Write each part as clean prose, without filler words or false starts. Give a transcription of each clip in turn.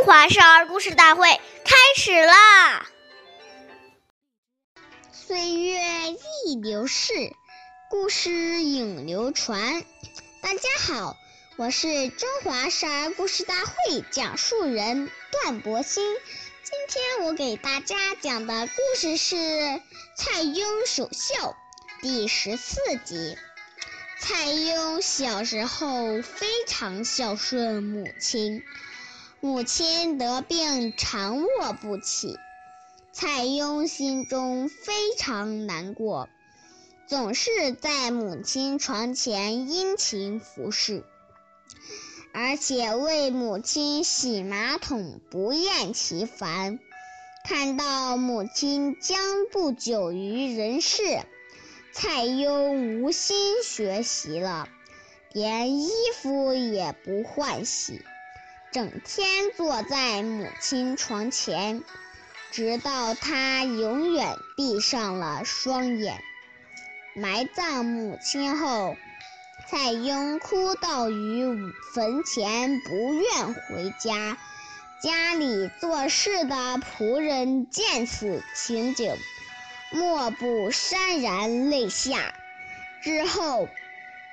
中华少儿故事大会开始啦！岁月易流逝，故事永流传。大家好，我是中华少儿故事大会讲述人段博鑫。今天我给大家讲的故事是《蔡邕守孝》第14集。蔡邕小时候非常孝顺母亲，母亲得病常卧不起，蔡邕心中非常难过，总是在母亲床前殷勤服侍，而且为母亲洗马桶不厌其烦。看到母亲将不久于人世，蔡邕无心学习了，连衣服也不换洗，整天坐在母亲床前，直到他永远闭上了双眼。埋葬母亲后，蔡邕哭倒于坟前，不愿回家。家里做事的仆人见此情景，莫不潸然泪下。之后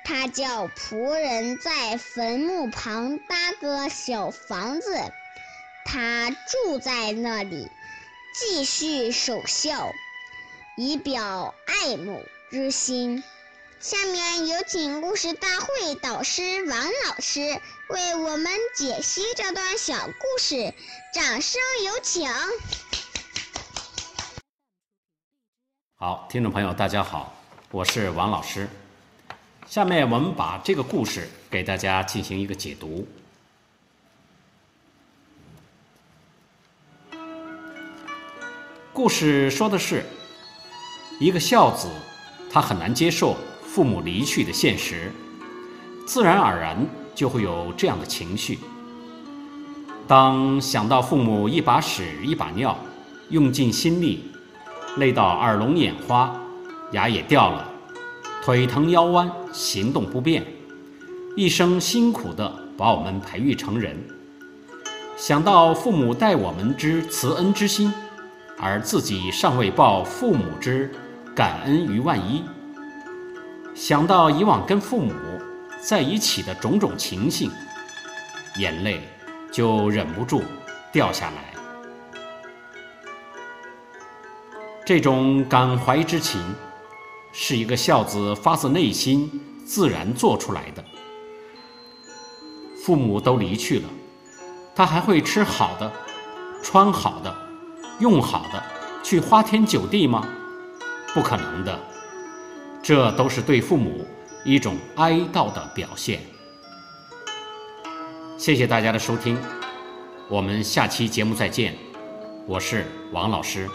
他叫仆人在坟墓旁搭个小房子，他住在那里，继续守孝，以表爱母之心。下面有请故事大会导师王老师为我们解析这段小故事，掌声有请。好，听众朋友大家好，我是王老师。下面我们把这个故事给大家进行一个解读。故事说的是一个孝子，他很难接受父母离去的现实，自然而然就会有这样的情绪。当想到父母一把屎一把尿，用尽心力，累到耳聋眼花，牙也掉了，腿疼腰弯，行动不便，一生辛苦地把我们培育成人，想到父母待我们之慈恩之心，而自己尚未报父母之感恩于万一，想到以往跟父母在一起的种种情形，眼泪就忍不住掉下来。这种感怀之情，是一个孝子发自内心自然做出来的。父母都离去了，他还会吃好的、穿好的、用好的，去花天酒地吗？不可能的，这都是对父母一种哀悼的表现。谢谢大家的收听，我们下期节目再见，我是王老师。